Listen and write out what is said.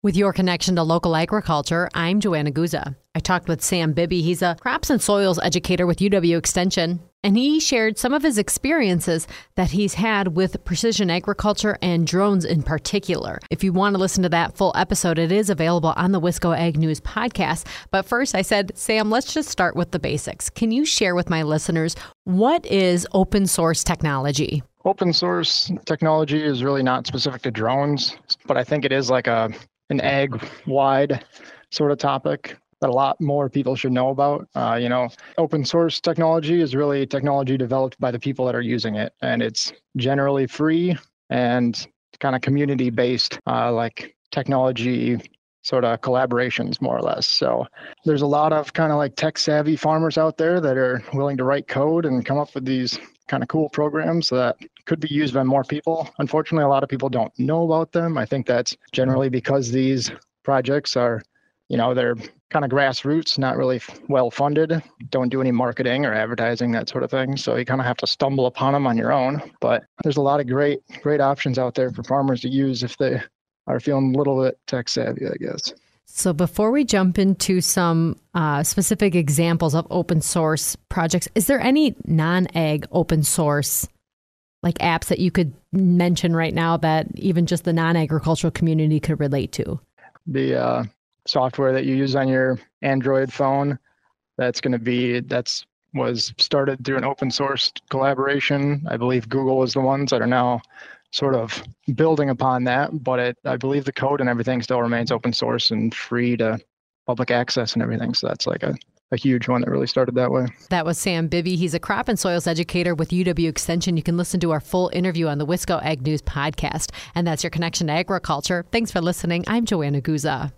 With your connection to local agriculture, I'm Joanna Guza. I talked with Sam Bibby. He's a crops and soils educator with UW Extension, and he shared some of his experiences that he's had with precision agriculture and drones in particular. If you want to listen to that full episode, it is available on the Wisco Ag News podcast. But first I said, Sam, let's just start with the basics. Can you share with my listeners, what is open source technology? Open source technology is really not specific to drones, but I think it is like an ag-wide sort of topic that a lot more people should know about. Open source technology is really technology developed by the people that are using it, and it's generally free and kind of community-based, like technology sort of collaborations, more or less. So there's a lot of kind of like tech-savvy farmers out there that are willing to write code and come up with these kind of cool programs that could be used by more people. Unfortunately, a lot of people don't know about them. I think that's generally because these projects are, they're kind of grassroots, not really well funded, don't do any marketing or advertising, that sort of thing. So you kind of have to stumble upon them on your own. But there's a lot of great options out there for farmers to use if they are feeling a little bit tech savvy, I guess. So before we jump into some specific examples of open source projects, is there any non-ag open source like apps that you could mention right now that even just the non-agricultural community could relate to? The software that you use on your Android phone, was started through an open source collaboration. I believe Google is the ones that are now sort of building upon that, but I believe the code and everything still remains open source and free to public access and everything. So that's like a huge one that really started that way. That was Sam Bibby. He's a crop and soils educator with UW Extension. You can listen to our full interview on the Wisco Ag News podcast. And that's your connection to agriculture. Thanks for listening. I'm Joanna Guza.